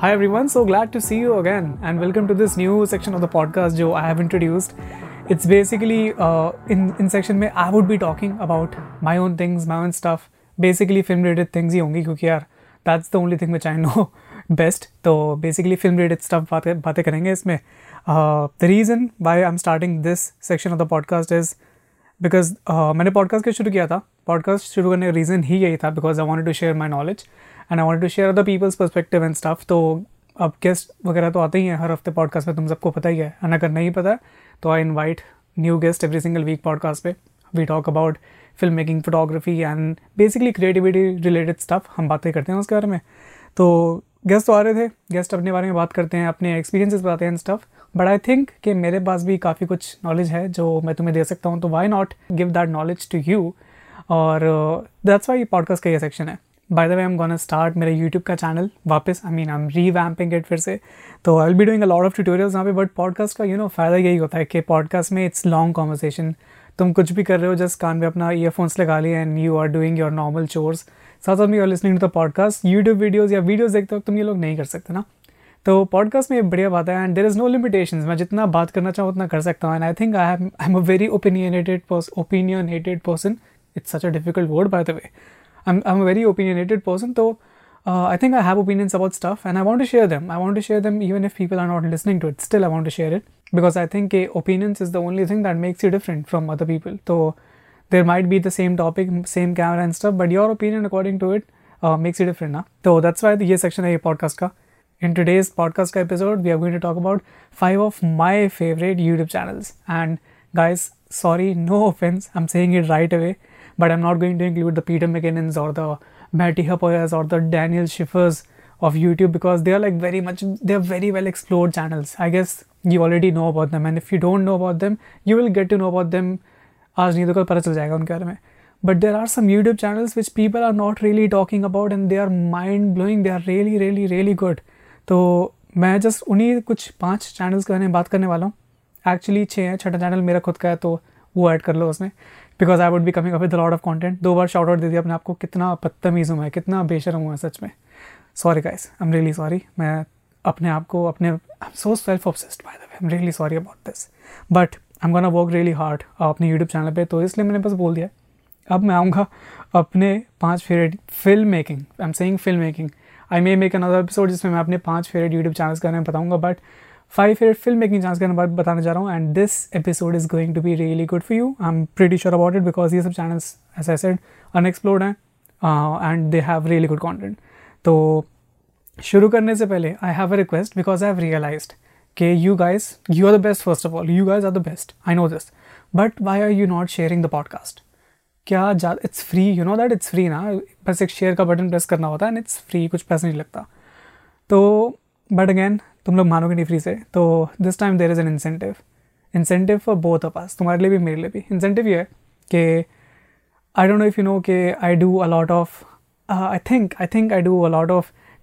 Hi everyone, so glad to see you again and welcome to this new section of the podcast जो I have introduced. It's basically in section में I would be talking about my own things, my own stuff. Basically film related things ही होंगी क्योंकि यार that's the only thing which I know best. तो basically film related stuff बातें करेंगे इसमें. The reason why I'm starting this section of the podcast is because मैंने podcast क्यों शुरू किया था. Podcast शुरू करने का reason ही यही था because I wanted to share my knowledge. And I wanted to share other people's perspective and stuff. तो अब गेस्ट वगैरह तो आते ही हैं हर हफ्ते पॉडकास्ट पे, तुम सबको पता ही है, है ना, करना ही पता है. तो I invite new guest every single week podcast पे. We talk about film making, photography and basically creativity related stuff. हम बातें करते हैं उसके बारे में. तो गेस्ट तो आ रहे थे, गेस्ट अपने बारे में बात करते हैं, अपने एक्सपीरियंसेस बताते हैं स्टफ. बट आई थिंक कि मेरे पास भी काफ़ी कुछ नॉलेज है जो मैं तुम्हें दे सकता हूँ, तो why not give that knowledge to you. और दैट्स वाई पॉडकास्ट का ये सेक्शन है. By the way, I'm gonna start मेरा YouTube का चैनल वापस. I'm revamping it फिर से. तो I'll be doing a lot of tutorials यहाँ पे. बट पॉडकास्ट का फ़ायदा यही होता है कि पॉडकास्ट में इट्स लॉन्ग कॉन्वर्सेशन. तुम कुछ भी कर रहे हो, जस्ट कान में अपना ईयरफोन्स लगा लिए and you are doing your normal chores. साथ साथ में you are listening to the podcast. YouTube videos या वीडियोज़ देखते वक्त तुम ये लोग नहीं कर सकते ना, तो पॉडकास्ट में बढ़िया बात है. And there is no limitations. मैं जितना बात करना चाहूँ उतना कर सकता हूँ. And I think I am a very opinionated person. It's such a difficult word by the way. I'm a very opinionated person, so I think I have opinions about stuff and I want to share them. I want to share them even if people are not listening to it. Still, I want to share it because I think opinions is the only thing that makes you different from other people. So there might be the same topic, same camera and stuff, but your opinion according to it makes you different, na? So that's why this section is podcast ka. In today's podcast ka episode, we are going to talk about 5 of my favorite YouTube channels. And guys, sorry, no offense, I'm saying it right away. But I'm not going to include the Peter McKinnons or the Matty Hapoyas or the Daniel Schiffers of YouTube because they are like they're very well explored channels. I guess you already know about them, and if you don't know about them, you will get to know about them. आज नहीं तो कल पता चल जाएगा उनके बारे में. But there are some YouTube channels which people are not really talking about and they are mind blowing. They are really good. तो मैं just उन्हीं कुछ 5 channels के बारे में बात करने वाला हूँ. Actually 6 हैं, 6वां channel मेरा खुद का है तो वो ऐड कर लो उसमें. बिकॉज आई वुड भी coming up with a lot of content. 2 बार शॉर्ट आउट दे दिया अपने आपको. कितना बदतमीज़ हूँ मैं, कितना बेशर्म हुआ सच में. Sorry guys, I am really sorry. मैं अपने आप को अपने I am so self obsessed by the way. I am really sorry about this but I am gonna work really hard अपने यूट्यूब चैनल पे, तो इसलिए मैंने बस बोल दिया. अब मैं आऊँगा अपने 5 favourite film making. I am saying film making. I may make another episode जिसमें मैं अपने 5 फेवरेट यूट्यूब चैनल्स के बारे में बताऊँगा, but 5 favourite film making chance के बारे में बताने जा रहा हूँ. And this episode is going to be really good for you. I am pretty sure about it because ये सब channels as I said unexplored हैं and they have really good content. तो शुरू करने से पहले I have a request because I have realised कि you are the best. First of all, you guys are the best. I know this, but why are you not sharing the podcast? क्या it's free, you know that it's free ना. बस एक share का button press करना होता है and it's free, कुछ पैसा नहीं लगता. तो बट अगेन तुम लोग मानोगे नहीं फ्री से, तो this time there is an incentive for both of us. तुम्हारे लिए भी मेरे लिए भी इंसेंटिव ये है कि I don't know if you know कि I do a lot of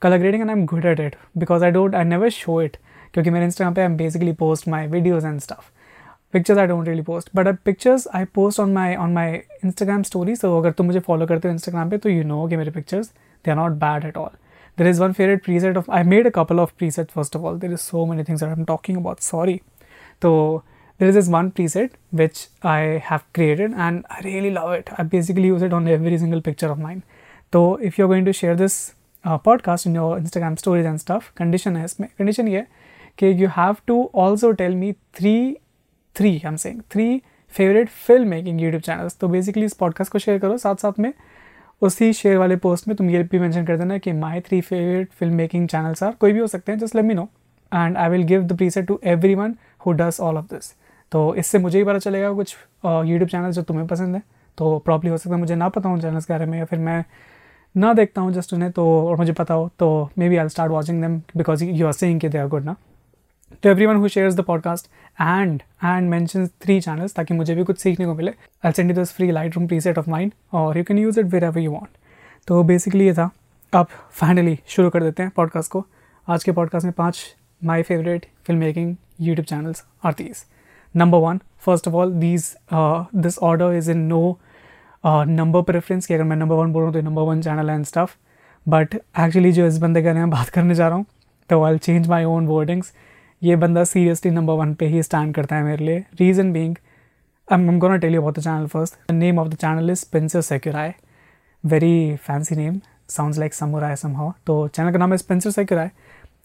colour grading and I am good at it because I never show it. क्योंकि मेरे इंस्टाग्राम पे I am basically post my videos and stuff. Pictures I don't really post, but pictures I post on my Instagram story. So अगर तुम मुझे follow करते हो Instagram पे तो यू नो कि मेरे pictures they are not bad at all. There is one favorite preset of I made a couple of presets. First of all, there is so many things that I'm talking about. Sorry. So there is this one preset which I have created and I really love it. I basically use it on every single picture of mine. So if you're going to share this podcast in your Instagram stories and stuff, condition ये कि you have to also tell me three favorite filmmaking YouTube channels. तो basically इस podcast को share करो, साथ साथ में उसी शेयर वाले पोस्ट में तुम ये भी मेंशन कर देना कि my 3 favourite film making channels are. कोई भी हो सकते हैं, just let me know and I will give the preset to everyone who does all of this. तो इससे मुझे ही पता चलेगा कुछ यूट्यूब चैनल्स जो तुम्हें पसंद है. तो प्रॉब्ली हो सकता है मुझे ना पता हो चैनल्स के बारे में, या फिर मैं ना देखता हूँ जस्ट उन्हें तो और मुझे पता हो, तो maybe I will start watching them because you are saying कि दे आर गुड ना. To everyone who shares the podcast and mentions 3 channels ताकि मुझे भी कुछ सीखने को मिले, I send you this free Lightroom preset of mind और you can use it wherever you want. तो बेसिकली ये था. अब फाइनली शुरू कर देते हैं पॉडकास्ट को. आज के पॉडकास्ट में 5 my favourite film making YouTube channels are these. Number 1, first of all this order is in no number preference कि अगर मैं नंबर 1 बोल रहा हूँ तो नंबर 1 चैनल है एंड स्टफ. बट एक्चुअली जो इस बंदे के बारे में बात करने जा रहा हूँ तो I will change my own wordings. ये बंदा सीरियसली नंबर 1 पे ही स्टैंड करता है मेरे लिए. Reason being, I am gonna tell you about the channel first. The name of the channel is Spencer Sakurai. Very fancy name, sounds like samurai somehow. तो channel का नाम है Spencer Sakurai.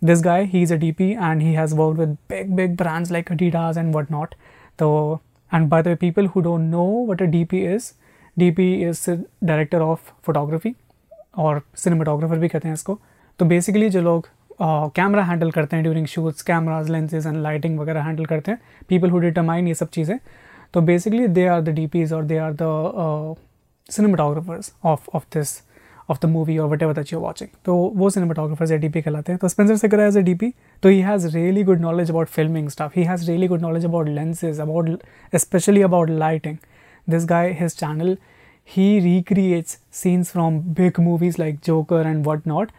This guy he is a DP and he has work with big big brands like Adidas and what not. तो and by the way, people who don't know what a DP is director of photography और cinematographer भी कहते हैं इसको. तो basically जो लोग camera handle करते हैं during shoots, cameras, lenses and lighting वगैरह हैंडल करते हैं, पीपल हु डिटरमाइन ये सब चीज़ें, तो basically they are the DPs और they are the cinematographers of the movie और whatever that you are watching. तो वो सिनेमाटोग्राफर्स या DP कहलाते हैं. तो Spencer Sakurai as a DP, तो he has really good knowledge about filming staff, he has really good knowledge about lenses, about specially about lighting. This guy, his channel, he recreates scenes from big movies like Joker and what not.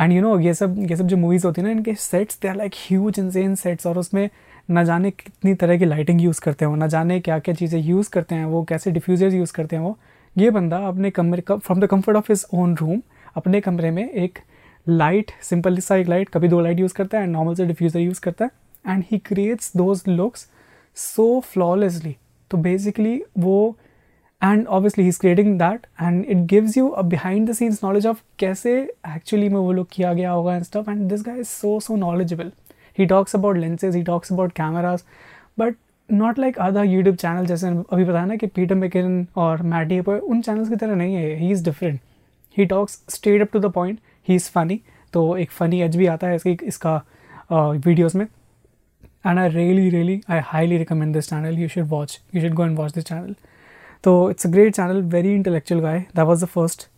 And you know, ये सब जो movies होती है ना, इनके sets they are like huge insane sets, और उसमें ना जाने कितनी तरह की लाइटिंग यूज़ करते हो, ना जाने क्या क्या चीज़ें यूज़ करते हैं वो, कैसे डिफ्यूज़र्स यूज़ करते हैं वो. ये बंदा अपने कमरे from the comfort of his own room, अपने कमरे में एक लाइट, सिंपल सा एक लाइट, कभी 2 लाइट यूज़ करता है एंड नॉर्मल से डिफ्यूज़र यूज़ करता है, and he creates those looks so flawlessly. तो बेसिकली वो, and obviously he is creating that and it gives you a behind the scenes knowledge of कैसे actually में वो लुक किया गया होगा and stuff. And this guy is so knowledgeable. He talks about lenses, he talks about cameras, but not like other YouTube channel, जैसे अभी बताया ना कि पीटर मैकिन और मैटी पर, उन चैनल्स की तरह नहीं है. He is different, he talks straight up to the point, he is funny, तो एक फ़नी एज भी आता है इसका वीडियोज़ में. And I really I highly recommend this channel. You should go and watch this channel. तो it's a great channel, very intellectual guy. That was the first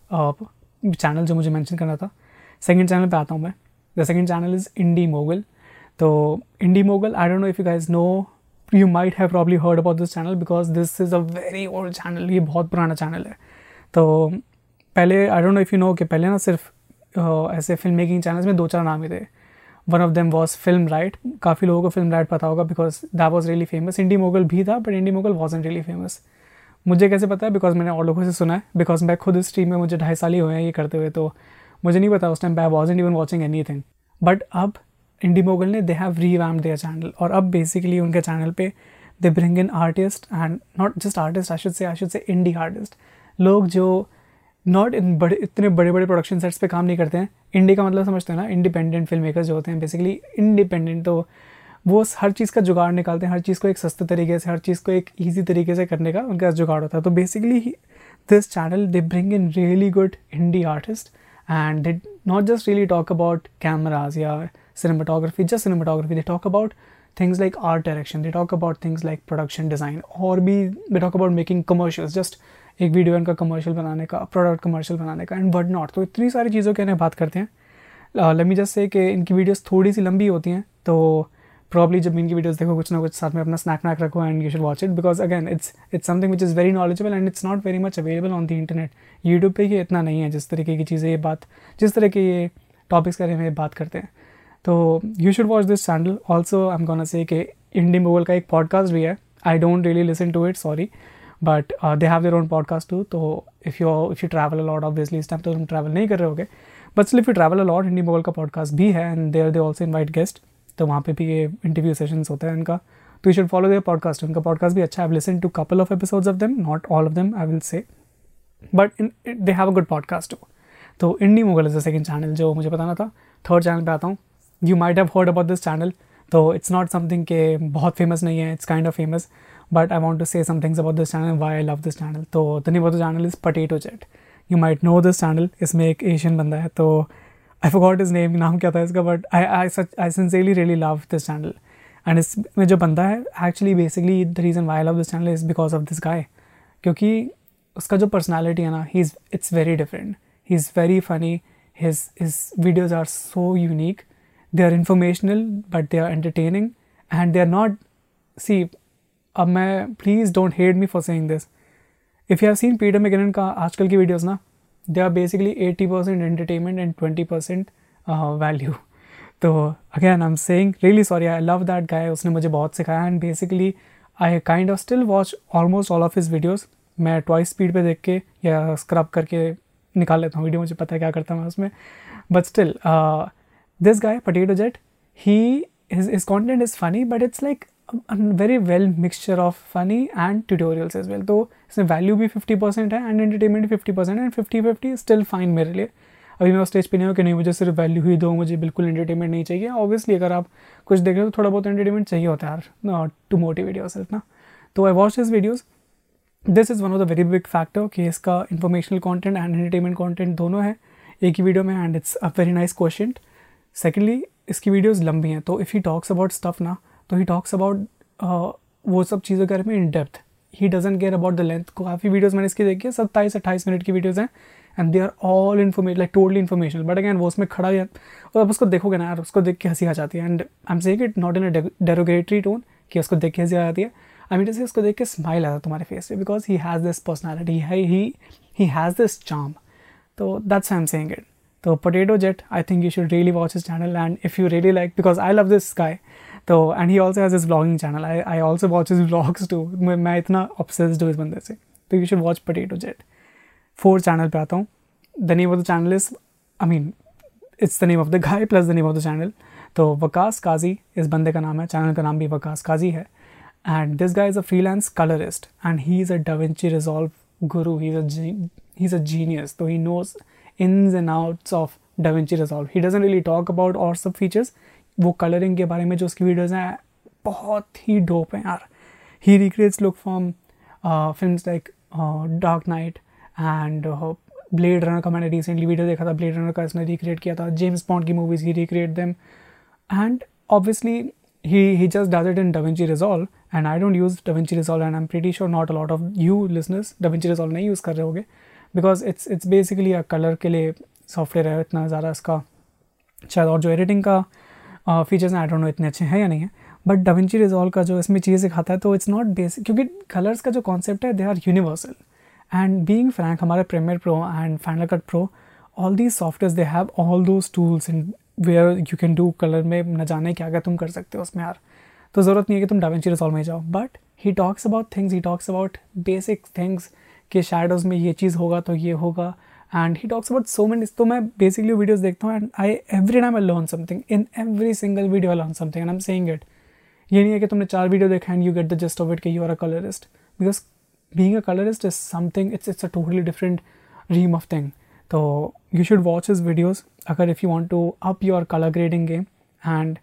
channel जो मुझे मेंशन करना था. सेकंड चैनल पे आता हूँ मैं. The second channel is indie Mogul. तो इंडी Mogul, I don't know if you guys know, you might have probably heard about this channel because this is a very old channel. ये बहुत पुराना channel है. तो पहले, I don't know if you know, कि पहले ना सिर्फ ऐसे फिल्म मेकिंग चैनल्स में 2-4 नाम ही थे. One of them was Film Riot. काफ़ी लोगों को फिल्म राइट पता होगा because that was really famous. Indie Mogul भी था but indie Mogul wasn't really famous. मुझे कैसे पता है? बिकॉज मैंने और लोगों से सुना है, बिकॉज मैं खुद इस स्ट्रीम में, मुझे 2.5 साल ही हुए हैं ये करते हुए, तो मुझे नहीं पता उस time. I wasn't even watching anything. But अब इंडी मोगल ने, they have revamped their channel, और अब बेसिकली उनके चैनल पे they bring in artist, and not just artist, I should say indie artist, लोग जो नॉट इन इतने बड़े प्रोडक्शन सेट्स पे काम नहीं करते हैं. इंडी का मतलब समझते हैं ना, इंडिपेंडेंट फिल्म मेकर्स जो होते हैं बेसिकली इंडिपेंडेंट, तो वो हर चीज़ का जुगाड़ निकालते हैं, हर चीज़ को एक सस्ते तरीके से, हर चीज़ को एक ईजी तरीके से करने का उनका जुगाड़ होता है. तो basically this channel, they bring in really good indie artist, and they not just really talk about cameras या cinematography, just cinematography. They talk about things like art direction, they talk about things like production design, or bhi they talk about making commercials, just ek video unka commercial banane ka, product commercial banane ka and what not. तो इतनी सारी चीज़ों के बात करते हैं. Let me just say कि इनकी वीडियोस थोड़ी सी लंबी होती हैं, तो probably जब इनकी वीडियोस देखो कुछ ना कुछ साथ में अपना snack रखो and you should watch it because again it's something which is very knowledgeable and it's not very much available on the internet. YouTube पे ये इतना नहीं है जिस तरीके की चीज़ें, ये बात, जिस तरह के ये टॉपिक्स के बारे में बात करते हैं. तो you should watch this channel. Also I am gonna say कि इंडी मोगल का एक पॉडकास्ट भी है. I don't really listen to it, sorry, but they have their own podcast too. तो if you travel a lot, obviously इस time तो तुम travel नहीं कर रहे होगे, but still if you travel a lot, indie Mogul का पॉडकास्ट भी है and there they also invite guest, तो वहाँ पे भी ये इंटरव्यू सेशंस होता है इनका. तो you should follow their podcast. उनका पॉडकास्ट भी अच्छा है. I have listen to couple of episodes of them, not all of them I will say, but they have a good podcast too. तो इंडी Mogul is the second channel जो मुझे बताना था. Third channel पे आता हूँ. You might have heard about this channel, though it's not something के बहुत famous नहीं है, it's kind of famous, but I want to say some things about this channel, why I love this channel. तो the name of the channel is Potato Jet. You might know this channel. इसमें एक Asian बंदा है, तो I forgot his name, नाम क्या था इसका, but I sincerely really love this channel. And इसमें जो बंदा है actually basically the reason why I love this channel is because of this guy, क्योंकि उसका जो personality है ना, it's very different. He's very funny. His videos are so unique. They are informational but they are entertaining and they are not, see, please don't hate me for saying this. If you have seen Peter McKinnon का आजकल की videos ना, they are basically 80% entertainment and 20% value. तो again I'm saying really sorry, I love that guy. उसने मुझे बहुत सिखाया and basically I kind of still watch almost all of his videos. मैं 2x स्पीड पे देख के या स्क्रब करके निकाल लेता हूँ वीडियो, मुझे पता है क्या करता हूँ उसमें, but still this guy, Potato Jet, his content is funny, but it's like a very well mixture of funny and tutorials as well. तो इसमें वैल्यू भी 50% है and entertainment 50% and 50-50 still fine मेरे लिए. अभी मैं उस स्टेज पे नहीं हूँ कि नहीं मुझे सिर्फ वैल्यू ही दो, मुझे बिल्कुल एंटरटेनमेंट नहीं चाहिए. ऑब्वियसली अगर आप कुछ देख रहे हो तो थोड़ा बहुत एंटरटेनमेंट चाहिए होता है यार, नॉट टू मोटिवेट योरसेल्फ ना. तो I watch this videos, this is one of the very big factor कि इसका informational content and entertainment content दोनों है एक ही वीडियो में, and it's a very nice question. Secondly, इसकी वीडियोज़ लंबी हैं, तो if he talks about stuff ना, तो ही टॉक्स अबाउट वो सब चीज़ों के बारे में in depth. He doesn't care about the length. काफ़ी वीडियोज़ मैंने इसकी देखी है, 27-28 मिनट की वीडियोज़ हैं, and they are all informative, like totally informational. But again वो उसमें खड़ा गया और अब उसको देखोगे ना यार, उसको देख के हंसी आ जाती है. And I am saying it not in a derogatory tone कि उसको देख के हंसी आ जाती है, आई मीन उसको देख के स्माइल आता है तुम्हारे फेस पे, because he has this personality, he has this charm. तो that's I am saying it. तो Potato Jet, I think you should really watch his channel, and if you really like, because I love this guy, तो and he also has his vlogging channel. I also watch his vlogs too. मैं इतना obsessed हूँ इस बंदे से. तो you should watch Potato Jet. 4 channel पे आता हूँ. The name of the channel is, I mean, it's the name of the guy plus the name of the channel. तो Vakas Kazi इस बंदे का नाम है, चैनल का नाम भी Vakas Kazi है. And this guy is a freelance colorist, and he is a DaVinci Resolve guru. He's a genius. तो he knows ins and outs of DaVinci Resolve. He doesn't really talk about और सब features. वो colouring के बारे में जो उसकी videos हैं बहुत ही डोप हैं यार. He recreates look from films like Dark Knight and Blade Runner का मैंने रिसेंटली वीडियो देखा था. ब्लेड रनर का इसने रिक्रिएट किया था. जेम्स बॉन्ड की movies he recreate them, and obviously he just does it in DaVinci Resolve, and I don't use DaVinci Resolve, and I'm pretty sure not a lot of you listeners DaVinci Resolve नहीं use कर रहे होगे, because it's basically colour के लिए software है. इतना ज़्यादा इसका शायद, और जो एडिटिंग का फीचर्स आई डोंट नो इतने अच्छे हैं या नहीं है, बट DaVinci Resolve का जो इसमें चीज़ सिखाता है, तो इट्स नॉट बेसिक, क्योंकि कलर्स का जो कॉन्सेप्ट है they are universal. And being frank, हमारे Premiere Pro and Final Cut Pro, all these softwares they have all those tools in where you can do colour में न जाने क्या क्या तुम कर सकते हो उसमें यार. तो ज़रूरत नहीं है कि तुम DaVinci Resolve में जाओ, but he talks about things, he talks about basic things कि शेडोज़ में ये चीज़ होगा तो ये होगा, and he talks about so many. तो मैं बेसिकली वीडियोज़ देखता हूँ, and I every time I learn something. In every single video I learn something, and I am saying it. ये नहीं है कि तुमने 4 वीडियो देखा and you get the gist of it कि you are a colourist, because being a colourist is something, it's a totally different realm of thing. तो you should watch his videos अगर if you want to up your colour grading game. And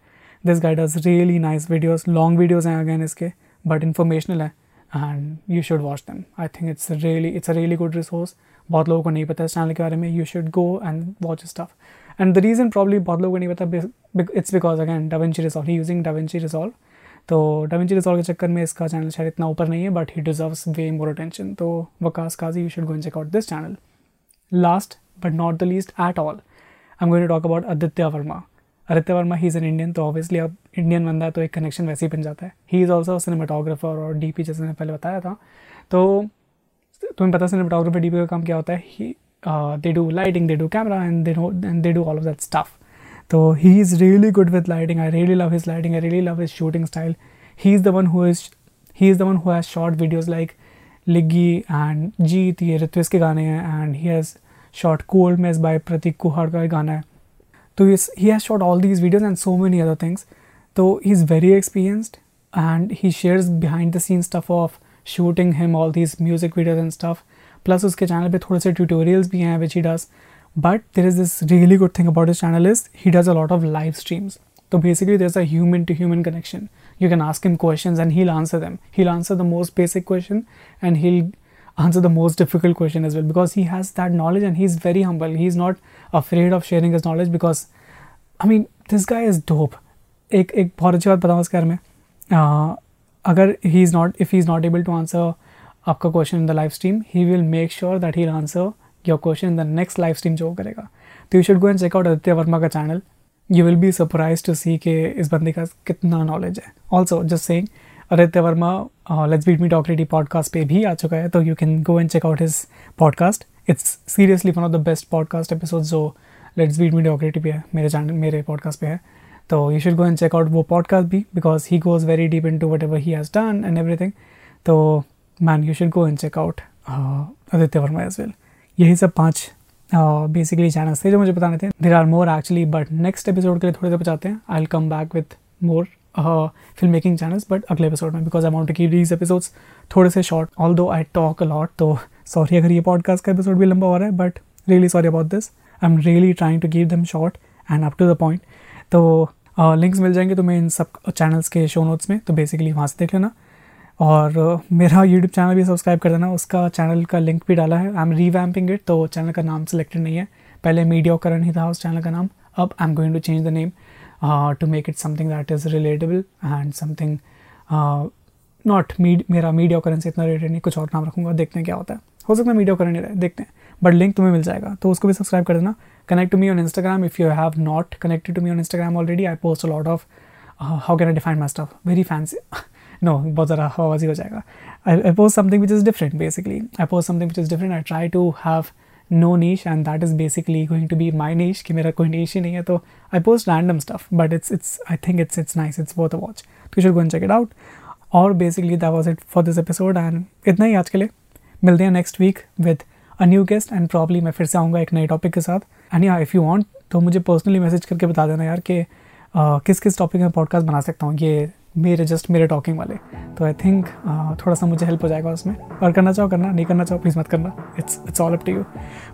this guy does really nice videos, long videos हैं again इसके, but informational है, and you should watch them. I think it's a really good resource. बहुत लोगों को नहीं पता इस channel के बारे में. You should go and watch stuff. And the reason probably बहुत लोगों को नहीं पता, it's because again DaVinci Resolve, he using DaVinci Resolve. तो DaVinci Resolve के चक्कर में इसका चैनल शायद इतना ऊपर नहीं है, but he deserves way more attention. तो Vakas Kazi, you should go and check out this channel. Last but not the least at all, I'm going to talk about Aditya Verma. Aditya Verma, he's an Indian, तो obviously अब Indian बंदा है तो एक connection वैसे ही बन जाता है. ही इज़ ऑल्सो सिनेमाटोग्राफर और डीपी, जैसे मैंने पहले बताया था. तो तुम्हें पता है सिनेमाटोग्राफर डीपी का काम क्या होता है. He they do lighting, they do camera, and they do all of that stuff. तो he is really good with lighting. I really love his lighting, I really love his shooting style. He is the one who has shot videos like Liggi and Jeet, ये ऋत्विज के गाने हैं, and he has shot cold mess by Prateek Kuhad का गाना है. तो he has shot all these videos and so many other things. So he's very experienced, and he shares behind the scenes stuff of shooting him all these music videos and stuff. Plus उसके channel पे थोड़े से tutorials भी हैं which he does. But there is this really good thing about his channel is he does a lot of live streams. So basically there's a human to human connection. You can ask him questions and he'll answer them. He'll answer the most basic question and he'll answer the most difficult question as well, because he has that knowledge and he's very humble. He's not afraid of sharing his knowledge, because I mean this guy is dope. एक बहुत अच्छी बात बताऊँ उसके बारे में, अगर if he is not able to answer आपका question in the live stream, he will make sure that he'll answer your question in the next live stream जो करेगा. तो you should go and check out Aditya Verma का channel. You will be surprised to see कि इस बंदे का कितना knowledge है. Also just saying, Aditya Verma Let's Beat Me Talk Ready podcast पे भी आ चुका है, तो you can go and check out his podcast. It's seriously one of the best podcast episodes जो Let's Beat Me Talk Ready पे है, मेरे चैनल मेरे podcast पे है. तो you should go and check out वो podcast भी, because he goes very deep into whatever he has done and everything. तो man, you should go and check out Aditya Verma as well. यही सब 5 basically channels थे जो मुझे बताने थे. There are more actually, but next episode के लिए थोड़ी देर बचाते हैं. I will come back with more film making channels but अगले एपिसोड में, because I want to keep these episodes थोड़े से short. Although I talk a lot, तो सॉरी अगर ये पॉडकास्ट का एपिसोड भी लंबा हो रहा है, but really sorry about this. I am really trying to keep them short and up to the point. तो लिंक्स मिल जाएंगे तुम्हें इन सब चैनल्स के शो नोट्स में, तो बेसिकली वहाँ से देख लेना. और मेरा यूट्यूब चैनल भी सब्सक्राइब कर देना, उसका चैनल का लिंक भी डाला है. आई एम रीवैम्पिंग इट, तो चैनल का नाम सिलेक्टेड नहीं है. पहले मीडियोकरण ही था उस चैनल का नाम. अब I am going to change the name to make it something that is relatable and something not मेरा मीडियोकरण से इतना रिलेटेड नहीं, कुछ और नाम रखूँगा. देखते हैं क्या होता है, हो सकता है मीडियोकरण ही रहे, देखते हैं. बट लिंक तुम्हें मिल जाएगा, तो उसको भी सब्सक्राइब कर देना. Connect to me on Instagram if you have not connected to me on Instagram already. I post a lot of how can I define my stuff, very fancy no, बहुत ज़रा हवाबाजी हो जाएगा. I post something which is different, basically I post something which is different. I try to have no niche and that is basically going to be my niche, कि मेरा कोई नीश ही नहीं है. तो I post random stuff, but it's I think it's nice, it's worth a watch. You should go and check it out. और basically that was it for this episode and इतना ही आज के लिए. मिलते हैं next week with a new guest and probably मैं फिर से आऊँगा एक नए टॉपिक के साथ. एंड या इफ़ यू वांट तो मुझे पर्सनली मैसेज करके बता देना यार कि किस किस टॉपिक में पॉडकास्ट बना सकता हूँ, ये मेरे टॉकिंग वाले. तो आई थिंक थोड़ा सा मुझे हेल्प हो जाएगा उसमें. और करना चाहो करना, नहीं करना चाहो प्लीज़ मत करना, it's all up to you.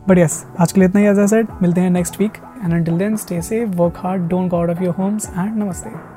But yes, आज के लिए इतना ही. एज आई सेड, मिलते हैं next week and until then stay safe, work hard, don't go out of your homes and नमस्ते.